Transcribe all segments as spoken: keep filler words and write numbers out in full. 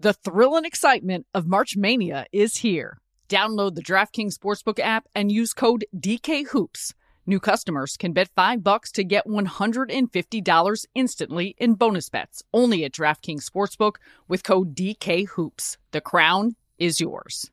The thrill and excitement of March Mania is here. Download the DraftKings Sportsbook app and use code D K Hoops. New customers can bet five bucks to get one hundred fifty dollars instantly in bonus bets, only at DraftKings Sportsbook with code D K Hoops. The crown is yours.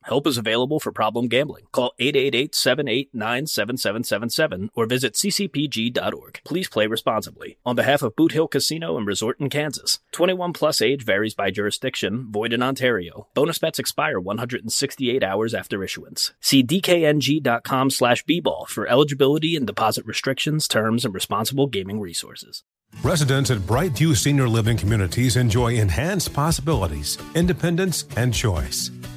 help is available for problem gambling. Call eight eight eight seven eight nine seven seven seven seven or visit c c p g dot org. Please play responsibly. On behalf of Boot Hill Casino and Resort in Kansas, twenty-one plus age varies by jurisdiction, void in Ontario. Bonus bets expire one hundred sixty-eight hours after issuance. See d k n g dot com slash bball for eligibility and deposit restrictions, terms, and responsible gaming resources. Residents at Brightview Senior Living Communities enjoy enhanced possibilities, independence, and choice.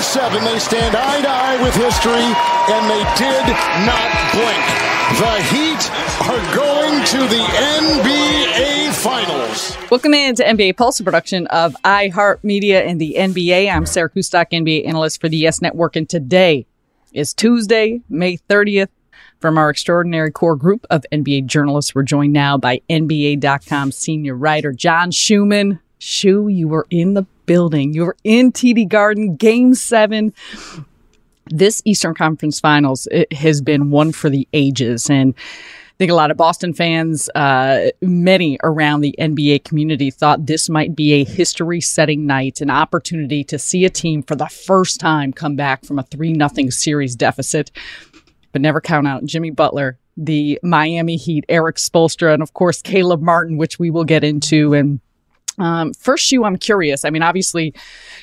Seven, they stand eye to eye with history, and they did not blink. The Heat are going to the N B A Finals. Welcome in to N B A Pulse, a production of iHeartMedia and the N B A. I'm Sarah Kustak, N B A analyst for the Yes Network, and today is Tuesday, May thirtieth. From our extraordinary core group of N B A journalists, we're joined now by N B A dot com senior writer John Schumann. Shu, you were in the building. You were in T D Garden, Game seven. This Eastern Conference Finals, it has been one for the ages. And I think a lot of Boston fans, uh, many around the N B A community, thought this might be a history-setting night, an opportunity to see a team for the first time come back from a three nothing series deficit. But never count out Jimmy Butler, the Miami Heat, Erik Spoelstra, and, of course, Caleb Martin, which we will get into. And Um, first, Shu, I'm curious. I mean, obviously,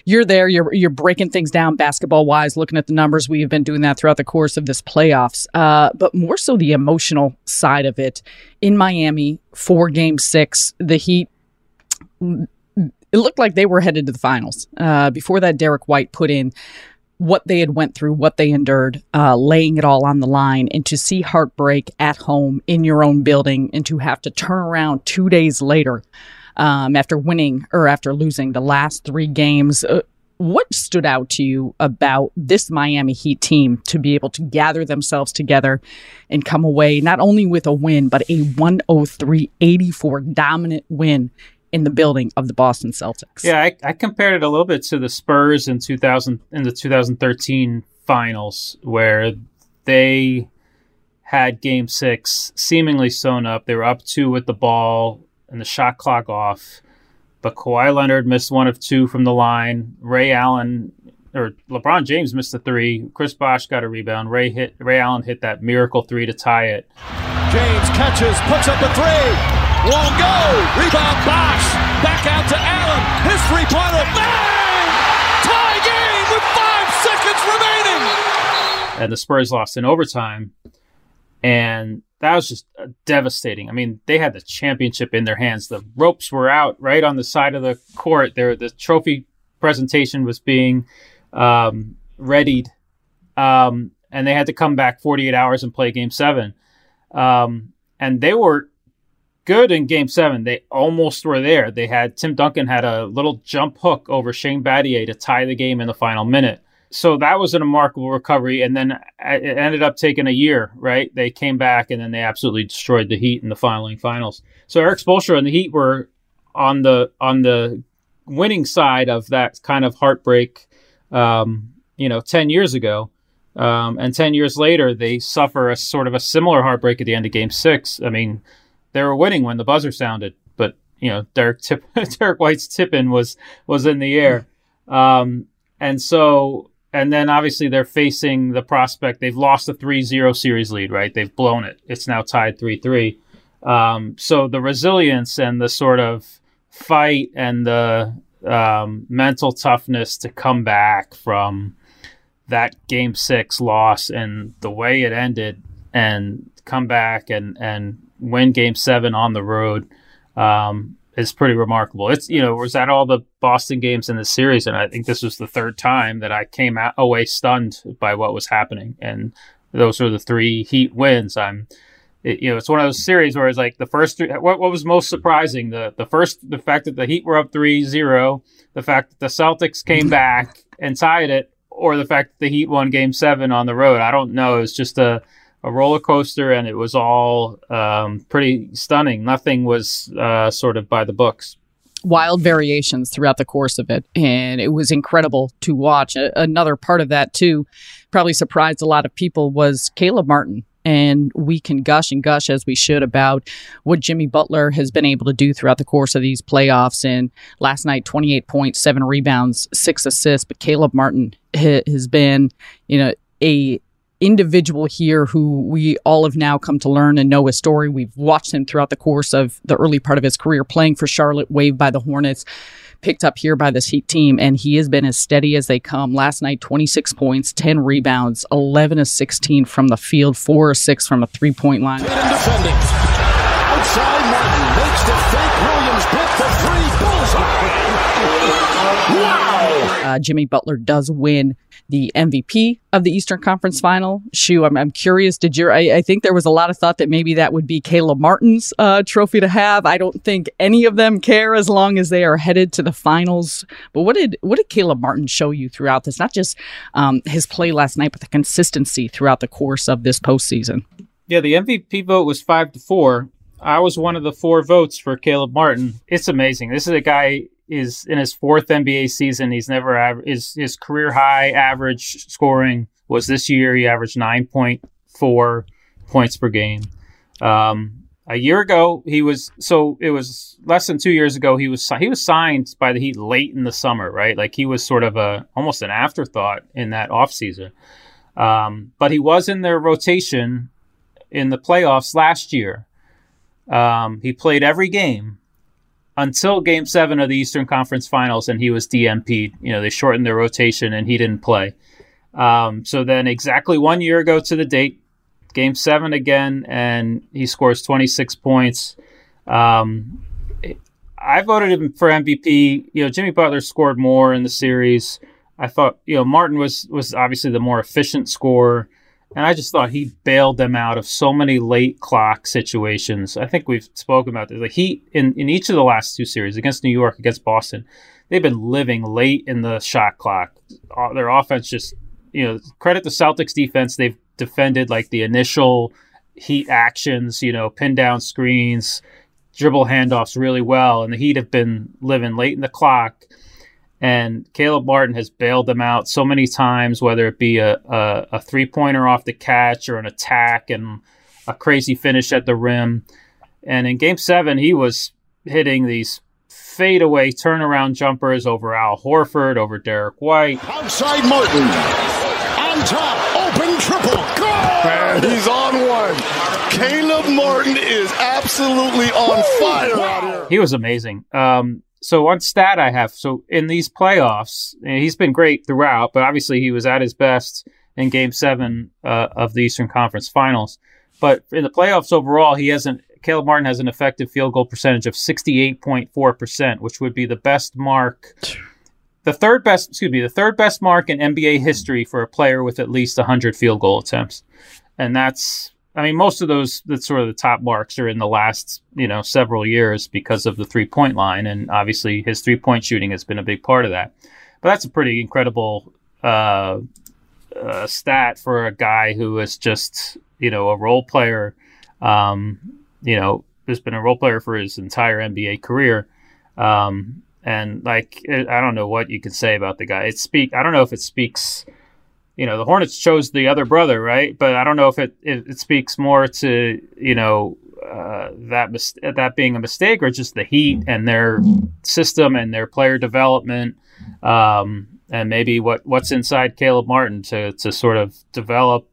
you're there. You're you're breaking things down basketball-wise, looking at the numbers. We've been doing that throughout the course of this playoffs, uh, but more so the emotional side of it. In Miami, for Game six, the Heat, it looked like they were headed to the finals. Uh, before that, Derek White put in what they had went through, what they endured, uh, laying it all on the line, and to see heartbreak at home in your own building and to have to turn around two days later Um, after winning or after losing the last three games. Uh, what stood out to you about this Miami Heat team to be able to gather themselves together and come away not only with a win, but a one oh three eighty-four dominant win in the building of the Boston Celtics? Yeah, I, I compared it a little bit to the Spurs in two thousand in the two thousand thirteen finals, where they had Game six seemingly sewn up. They were up two with the ball and the shot clock off, but Kawhi Leonard missed one of two from the line. Ray Allen, or LeBron James, missed a three. Chris Bosh got a rebound. Ray hit. Ray Allen hit that miracle three to tie it. James catches, puts up a three. Won't go. Rebound Bosh. Back out to Allen. His three-pointer. Bang! Tie game with five seconds remaining. And the Spurs lost in overtime. And that was just devastating. I mean, they had the championship in their hands. The ropes were out right on the side of the court. There, the trophy presentation was being um, readied, um, and they had to come back forty-eight hours and play Game seven. Um, and they were good in Game seven. They almost were there. They had Tim Duncan had a little jump hook over Shane Battier to tie the game in the final minute. So that was a remarkable recovery, and then it ended up taking a year, right? They came back, and then they absolutely destroyed the Heat in the following finals. So Erik Spoelstra and the Heat were on the on the winning side of that kind of heartbreak, um, you know, ten years ago. Um, and ten years later, they suffer a sort of a similar heartbreak at the end of game six. I mean, they were winning when the buzzer sounded, but, you know, Derek, tip, Derek White's tip-in was, was in the air. Um, and so, and then obviously they're facing the prospect. They've lost a three zero series lead, right? They've blown it. It's now tied three three. Um, so the resilience and the sort of fight and the um, mental toughness to come back from that game six loss and the way it ended and come back and, and win game seven on the road um, is pretty remarkable. It's, you know, was that all the Boston games in the series? And I think this was the third time that I came out, away stunned by what was happening. And those were the three Heat wins. I'm, it, you know, it's one of those series where it's like the first three, what, what was most surprising? The, the first, the fact that the Heat were up three zero, the fact that the Celtics came back and tied it, or the fact that the Heat won game seven on the road. I don't know. It was just a, a roller coaster, and it was all um, pretty stunning. Nothing was uh, sort of by the books. Wild variations throughout the course of it, and it was incredible to watch. Another part of that, too, probably surprised a lot of people, was Caleb Martin. And we can gush and gush, as we should, about what Jimmy Butler has been able to do throughout the course of these playoffs. And last night, twenty-eight points, seven rebounds, six assists. But Caleb Martin has been, you know, a individual here who we all have now come to learn and know his story. We've watched him throughout the course of the early part of his career, playing for Charlotte, waived by the Hornets, picked up here by this Heat team, and he has been as steady as they come. Last night, twenty-six points, ten rebounds, eleven of sixteen from the field, four of six from a three-point line. Defending. Outside, Martin makes the fake Williams pick for three, bullseye! Wow! Uh, Jimmy Butler does win the M V P of the Eastern Conference Final. Shoo, I'm, I'm curious, did you, I, I think there was a lot of thought that maybe that would be Caleb Martin's uh, trophy to have. I don't think any of them care as long as they are headed to the finals. But what did what did Caleb Martin show you throughout this? Not just um, his play last night, but the consistency throughout the course of this postseason. Yeah, the M V P vote was five to four. I was one of the four votes for Caleb Martin. It's amazing. This is a guy is in his fourth N B A season. He's never aver- his, his career high average scoring was this year. He averaged nine point four points per game. Um, a year ago, he was, so it was less than two years ago. He was, he was signed by the Heat late in the summer, right? Like he was sort of a, almost an afterthought in that offseason. Um, but he was in their rotation in the playoffs last year. Um, he played every game until game seven of the Eastern Conference Finals, and he was D M P'd. You know, they shortened their rotation and he didn't play. Um, so then exactly one year ago to the date, game seven again, and he scores twenty-six points. Um, I voted him for M V P. You know, Jimmy Butler scored more in the series. I thought, you know, Martin was, was obviously the more efficient scorer. And I just thought he bailed them out of so many late clock situations. I think we've spoken about this. The Heat in, in each of the last two series, against New York, against Boston, they've been living late in the shot clock. Their offense just, you know, credit the Celtics defense. They've defended like the initial Heat actions, you know, pin down screens, dribble handoffs really well. And the Heat have been living late in the clock. And Caleb Martin has bailed them out so many times, whether it be a, a, a three-pointer off the catch or an attack and a crazy finish at the rim. And in Game seven, he was hitting these fadeaway turnaround jumpers over Al Horford, over Derek White. Outside Martin, on top, open triple, goal! He's on one. Caleb Martin is absolutely on Woo! Fire out here. He was amazing. Um So one stat I have, so in these playoffs, and he's been great throughout, but obviously he was at his best in Game seven uh, of the Eastern Conference Finals. But in the playoffs overall, he hasn't. Caleb Martin has an effective field goal percentage of sixty-eight point four percent, which would be the best mark, the third best, excuse me, the third best mark in N B A history for a player with at least one hundred field goal attempts. And that's, I mean, most of those, that's sort of the top marks are in the last, you know, several years because of the three-point line. And obviously his three-point shooting has been a big part of that. But that's a pretty incredible uh, uh, stat for a guy who is just, you know, a role player, um, you know, has been a role player for his entire N B A career. Um, and, like, I don't know what you can say about the guy. It speak. I don't know if it speaks... you know, the Hornets chose the other brother, right? But I don't know if it, it, it speaks more to, you know, uh, that mis- that being a mistake, or just the Heat and their system and their player development, um, and maybe what, what's inside Caleb Martin to to sort of develop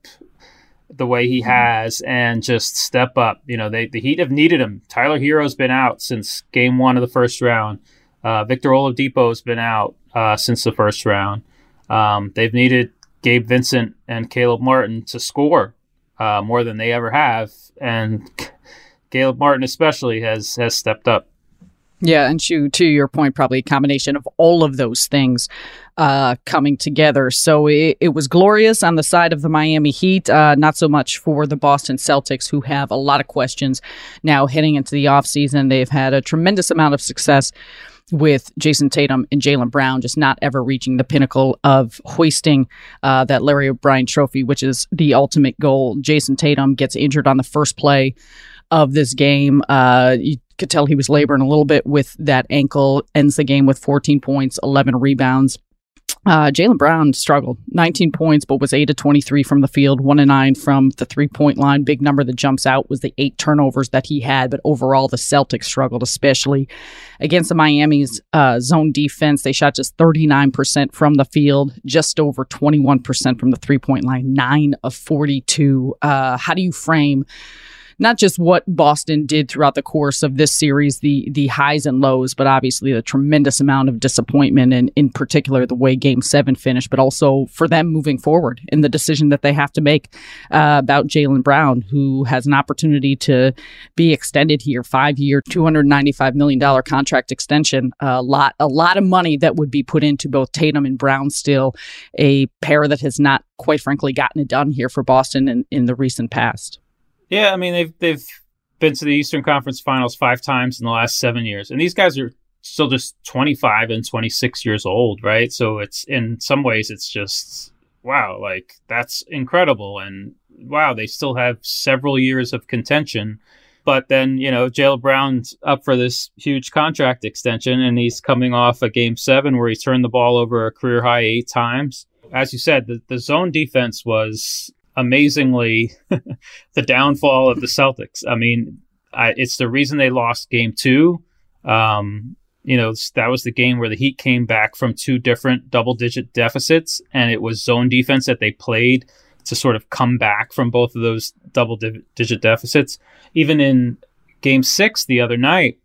the way he has and just step up. You know, they, the Heat have needed him. Tyler Hero's been out since game one of the first round. Uh, Victor Oladipo's been out uh, since the first round. Um, they've needed Gabe Vincent and Caleb Martin to score uh, more than they ever have, and Caleb Martin especially has has stepped up. Yeah, and to, to your point, probably a combination of all of those things uh, coming together. So it, it was glorious on the side of the Miami Heat, uh, not so much for the Boston Celtics, who have a lot of questions now heading into the offseason. They've had a tremendous amount of success with Jayson Tatum and Jaylen Brown just not ever reaching the pinnacle of hoisting uh, that Larry O'Brien trophy, which is the ultimate goal. Jayson Tatum gets injured on the first play of this game. Uh, you could tell he was laboring a little bit with that ankle, ends the game with fourteen points, eleven rebounds. Uh, Jaylen Brown struggled, nineteen points, but was eight of twenty-three from the field, one of nine from the three-point line. Big number that jumps out was the eight turnovers that he had, but overall the Celtics struggled, especially against the Miami's uh, zone defense. They shot just thirty-nine percent from the field, just over twenty-one percent from the three-point line, nine of forty-two. Uh, how do you frame not just what Boston did throughout the course of this series, the the highs and lows, but obviously the tremendous amount of disappointment, and in particular the way Game seven finished, but also for them moving forward and the decision that they have to make uh, about Jaylen Brown, who has an opportunity to be extended here, five-year, two hundred ninety-five million dollars contract extension, a lot, a lot of money that would be put into both Tatum and Brown still, a pair that has not, quite frankly, gotten it done here for Boston in, in the recent past. Yeah, I mean, they've they've been to the Eastern Conference Finals five times in the last seven years. And these guys are still just twenty-five and twenty-six years old, right? So it's, in some ways, it's just, wow, like, that's incredible. And, wow, they still have several years of contention. But then, you know, Jaylen Brown's up for this huge contract extension, and he's coming off a Game seven where he turned the ball over a career-high eight times. As you said, the, the zone defense was amazingly the downfall of the Celtics. I mean, I, it's the reason they lost game two. Um, you know, that was the game where the Heat came back from two different double-digit deficits, and it was zone defense that they played to sort of come back from both of those double-digit deficits. Even in game six the other night,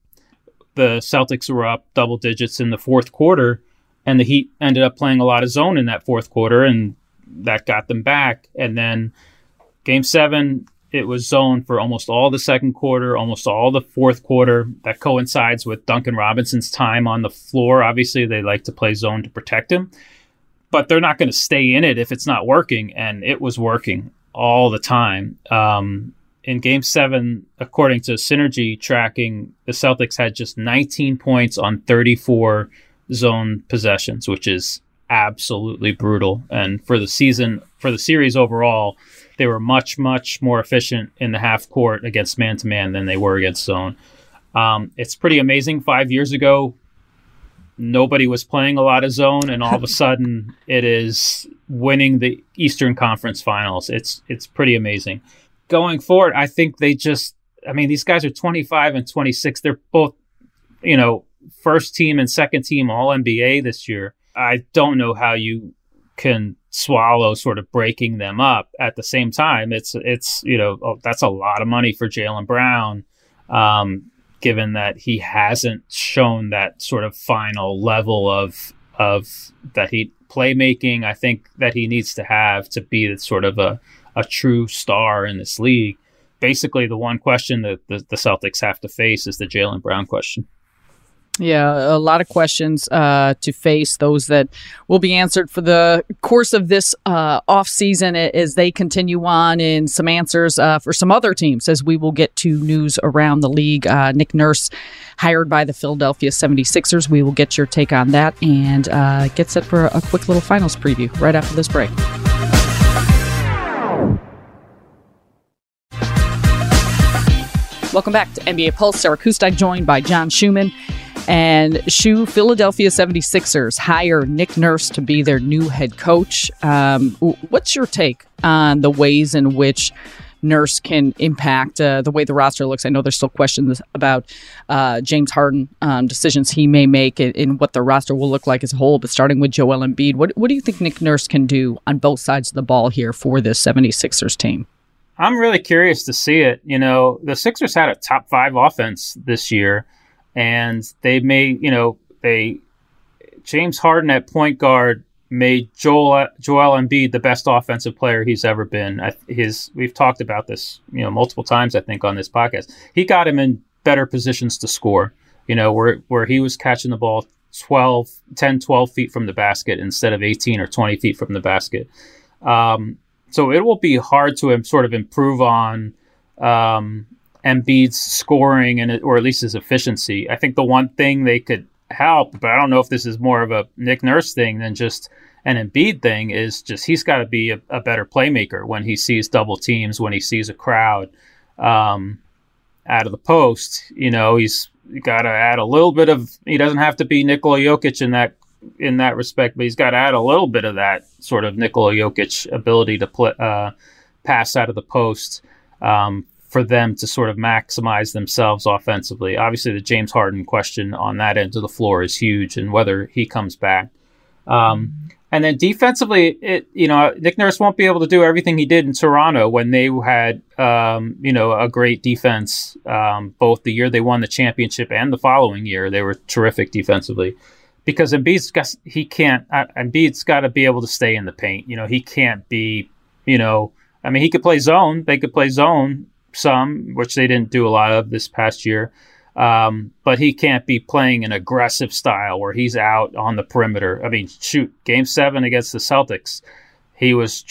the Celtics were up double digits in the fourth quarter, and the Heat ended up playing a lot of zone in that fourth quarter, and that got them back. And then game seven, it was zoned for almost all the second quarter, almost all the fourth quarter. That coincides with Duncan Robinson's time on the floor. Obviously, they like to play zone to protect him, but they're not going to stay in it if it's not working. And it was working all the time. Um, in game seven, according to Synergy tracking, the Celtics had just nineteen points on thirty-four zone possessions, which is absolutely brutal. And for the season, for the series overall, they were much, much more efficient in the half court against man-to-man than they were against zone. Um, it's pretty amazing. Five years ago, nobody was playing a lot of zone, and all of a sudden it is winning the Eastern Conference Finals. It's, it's pretty amazing. Going forward, I think they just, I mean, these guys are twenty-five and twenty-six. They're both, you know, first team and second team All N B A this year. I don't know how you can swallow sort of breaking them up at the same time. It's, it's, you know, oh, that's a lot of money for Jaylen Brown, um, given that he hasn't shown that sort of final level of, of that he playmaking. I think that he needs to have to be that sort of a, a true star in this league. Basically, the one question that the, the Celtics have to face is the Jaylen Brown question. Yeah, a lot of questions uh, to face, those that will be answered for the course of this uh, offseason as they continue on, and some answers uh, for some other teams as we will get to news around the league. Uh, Nick Nurse hired by the Philadelphia seventy-sixers. We will get your take on that and uh, get set for a quick little finals preview right after this break. Welcome back to N B A Pulse. Sarah Kustak joined by John Schumann. And shoe Philadelphia seventy-sixers hire Nick Nurse to be their new head coach. Um, what's your take on the ways in which Nurse can impact uh, the way the roster looks? I know there's still questions about uh, James Harden, um, decisions he may make in, in what the roster will look like as a whole, but starting with Joel Embiid, what, what do you think Nick Nurse can do on both sides of the ball here for this seventy-sixers team? I'm really curious to see it. You know, the Sixers had a top five offense this year, and they made, you know, they James Harden at point guard made Joel Joel Embiid the best offensive player he's ever been. I, his we've talked about this, you know, multiple times, I think, on this podcast. He got him in better positions to score, you know, where where he was catching the ball twelve, ten, twelve feet from the basket instead of eighteen or twenty feet from the basket. Um, so it will be hard to sort of improve on um, Embiid's scoring and or at least his efficiency. I think the one thing they could help, but I don't know if this is more of a Nick Nurse thing than just an Embiid thing, is just he's got to be a, a better playmaker when he sees double teams, when he sees a crowd um, out of the post. You know, he's got to add a little bit of, he doesn't have to be Nikola Jokic in that in that respect, but he's got to add a little bit of that sort of Nikola Jokic ability to play, uh, pass out of the post um, for them to sort of maximize themselves offensively. Obviously, the James Harden question on that end of the floor is huge, and whether he comes back. Um, and then defensively, it you know Nick Nurse won't be able to do everything he did in Toronto when they had um, you know a great defense um, both the year they won the championship and the following year. They were terrific defensively because Embiid's got, he can't uh, Embiid's got to be able to stay in the paint. You know he can't be you know I mean he could play zone. They could play zone. Some, which they didn't do a lot of this past year, um, but he can't be playing an aggressive style where he's out on the perimeter. I mean, shoot, game seven against the Celtics, he was,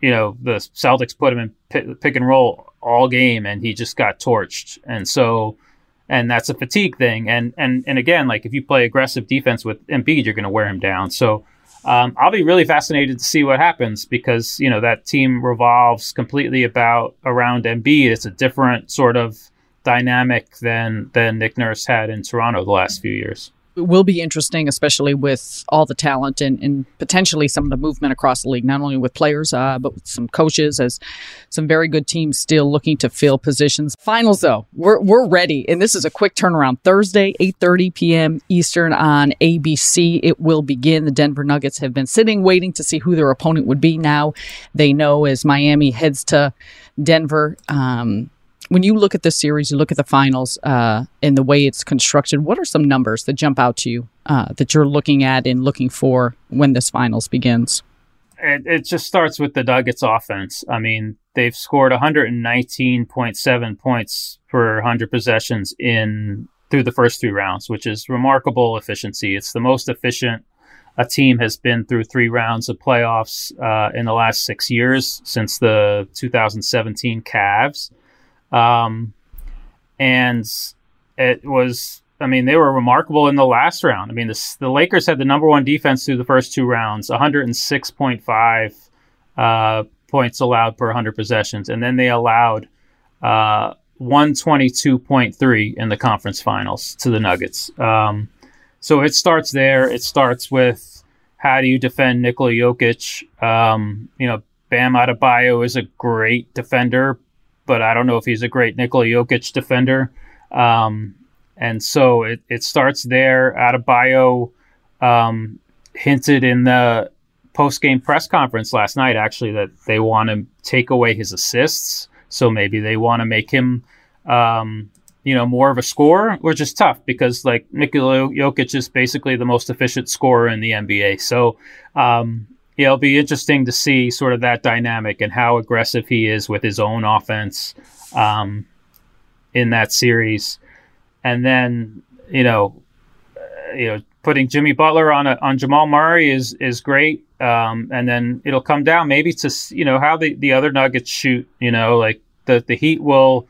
you know, the Celtics put him in pick and roll all game, and he just got torched. And so, and that's a fatigue thing. And and and again, like if you play aggressive defense with Embiid, you're going to wear him down. So. Um, I'll be really fascinated to see what happens because, you know, that team revolves completely about around Embiid. It's a different sort of dynamic than than Nick Nurse had in Toronto the last few years. It will be interesting, especially with all the talent and, and potentially some of the movement across the league, not only with players, uh, but with some coaches, as some very good teams still looking to fill positions. Finals, though, we're we're ready. And this is a quick turnaround. Thursday, eight thirty p.m. Eastern on A B C. It will begin. The Denver Nuggets have been sitting, waiting to see who their opponent would be. Now they know as Miami heads to Denver. Um When you look at this series, you look at the finals uh, and the way it's constructed, what are some numbers that jump out to you uh, that you're looking at and looking for when this finals begins? It, it just starts with the Nuggets offense. I mean, they've scored one nineteen point seven points per one hundred possessions in through the first three rounds, which is remarkable efficiency. It's the most efficient a team has been through three rounds of playoffs uh, in the last six years since the two thousand seventeen Cavs. Um, and it was, I mean, they were remarkable in the last round. I mean, this, the Lakers had the number one defense through the first two rounds, one oh six point five uh, points allowed per one hundred possessions. And then they allowed uh, one twenty-two point three in the conference finals to the Nuggets. Um, so it starts there. It starts with how do you defend Nikola Jokic? Um, you know, Bam Adebayo is a great defender, but I don't know if he's a great Nikola Jokic defender. Um, and so it, it starts there. Adebayo um, hinted in the post-game press conference last night, actually, that they want to take away his assists. So maybe they want to make him, um, you know, more of a scorer, which is tough because, like, Nikola Jokic is basically the most efficient scorer in the N B A. So, um yeah, it'll be interesting to see sort of that dynamic and how aggressive he is with his own offense um, in that series. And then, you know, uh, you know, putting Jimmy Butler on a, on Jamal Murray is is great. Um, and then it'll come down maybe to, you know, how the, the other Nuggets shoot. You know, like the, the Heat will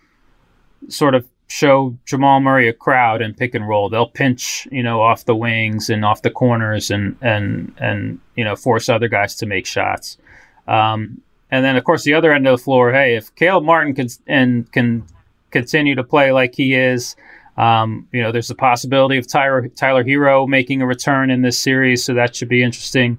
sort of show Jamal Murray a crowd and pick and roll. They'll pinch, you know, off the wings and off the corners and, and, and, you know, force other guys to make shots. Um, and then of course the other end of the floor, hey, if Caleb Martin can, and can continue to play like he is, Um, you know, there's the possibility of Tyler, Tyler Hero making a return in this series, so that should be interesting.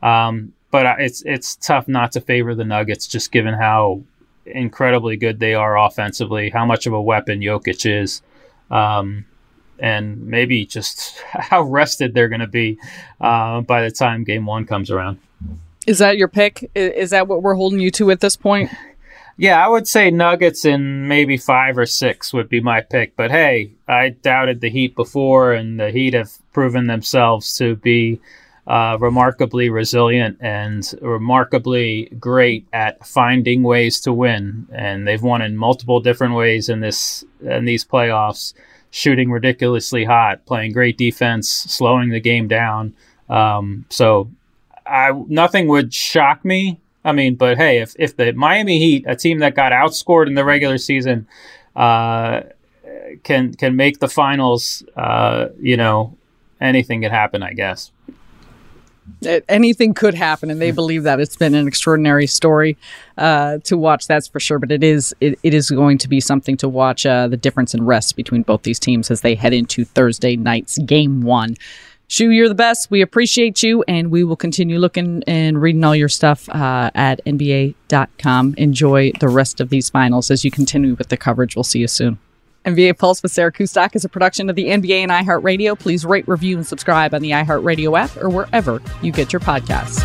Um, but it's it's tough not to favor the Nuggets, just given how incredibly good they are offensively, how much of a weapon Jokic is, um, and maybe just how rested they're going to be uh, by the time game one comes around. Is that your pick? Is that what we're holding you to at this point? Yeah, I would say Nuggets in maybe five or six would be my pick. But hey, I doubted the Heat before, and the Heat have proven themselves to be uh, remarkably resilient and remarkably great at finding ways to win. And they've won in multiple different ways in this in these playoffs, shooting ridiculously hot, playing great defense, slowing the game down. Um, so I nothing would shock me. I mean, but hey, if, if the Miami Heat, a team that got outscored in the regular season, uh, can can make the finals, uh, you know, anything could happen, I guess. Anything could happen, and they believe that. It's been an extraordinary story uh, to watch, that's for sure. But it is it, it is going to be something to watch, uh, the difference in rest between both these teams as they head into Thursday night's game one. Shu, you're the best. We appreciate you, and we will continue looking and reading all your stuff uh, at N B A dot com. Enjoy the rest of these finals as you continue with the coverage. We'll see you soon. N B A Pulse with Sarah Kustak is a production of the N B A and iHeartRadio. Please rate, review, and subscribe on the iHeartRadio app or wherever you get your podcasts.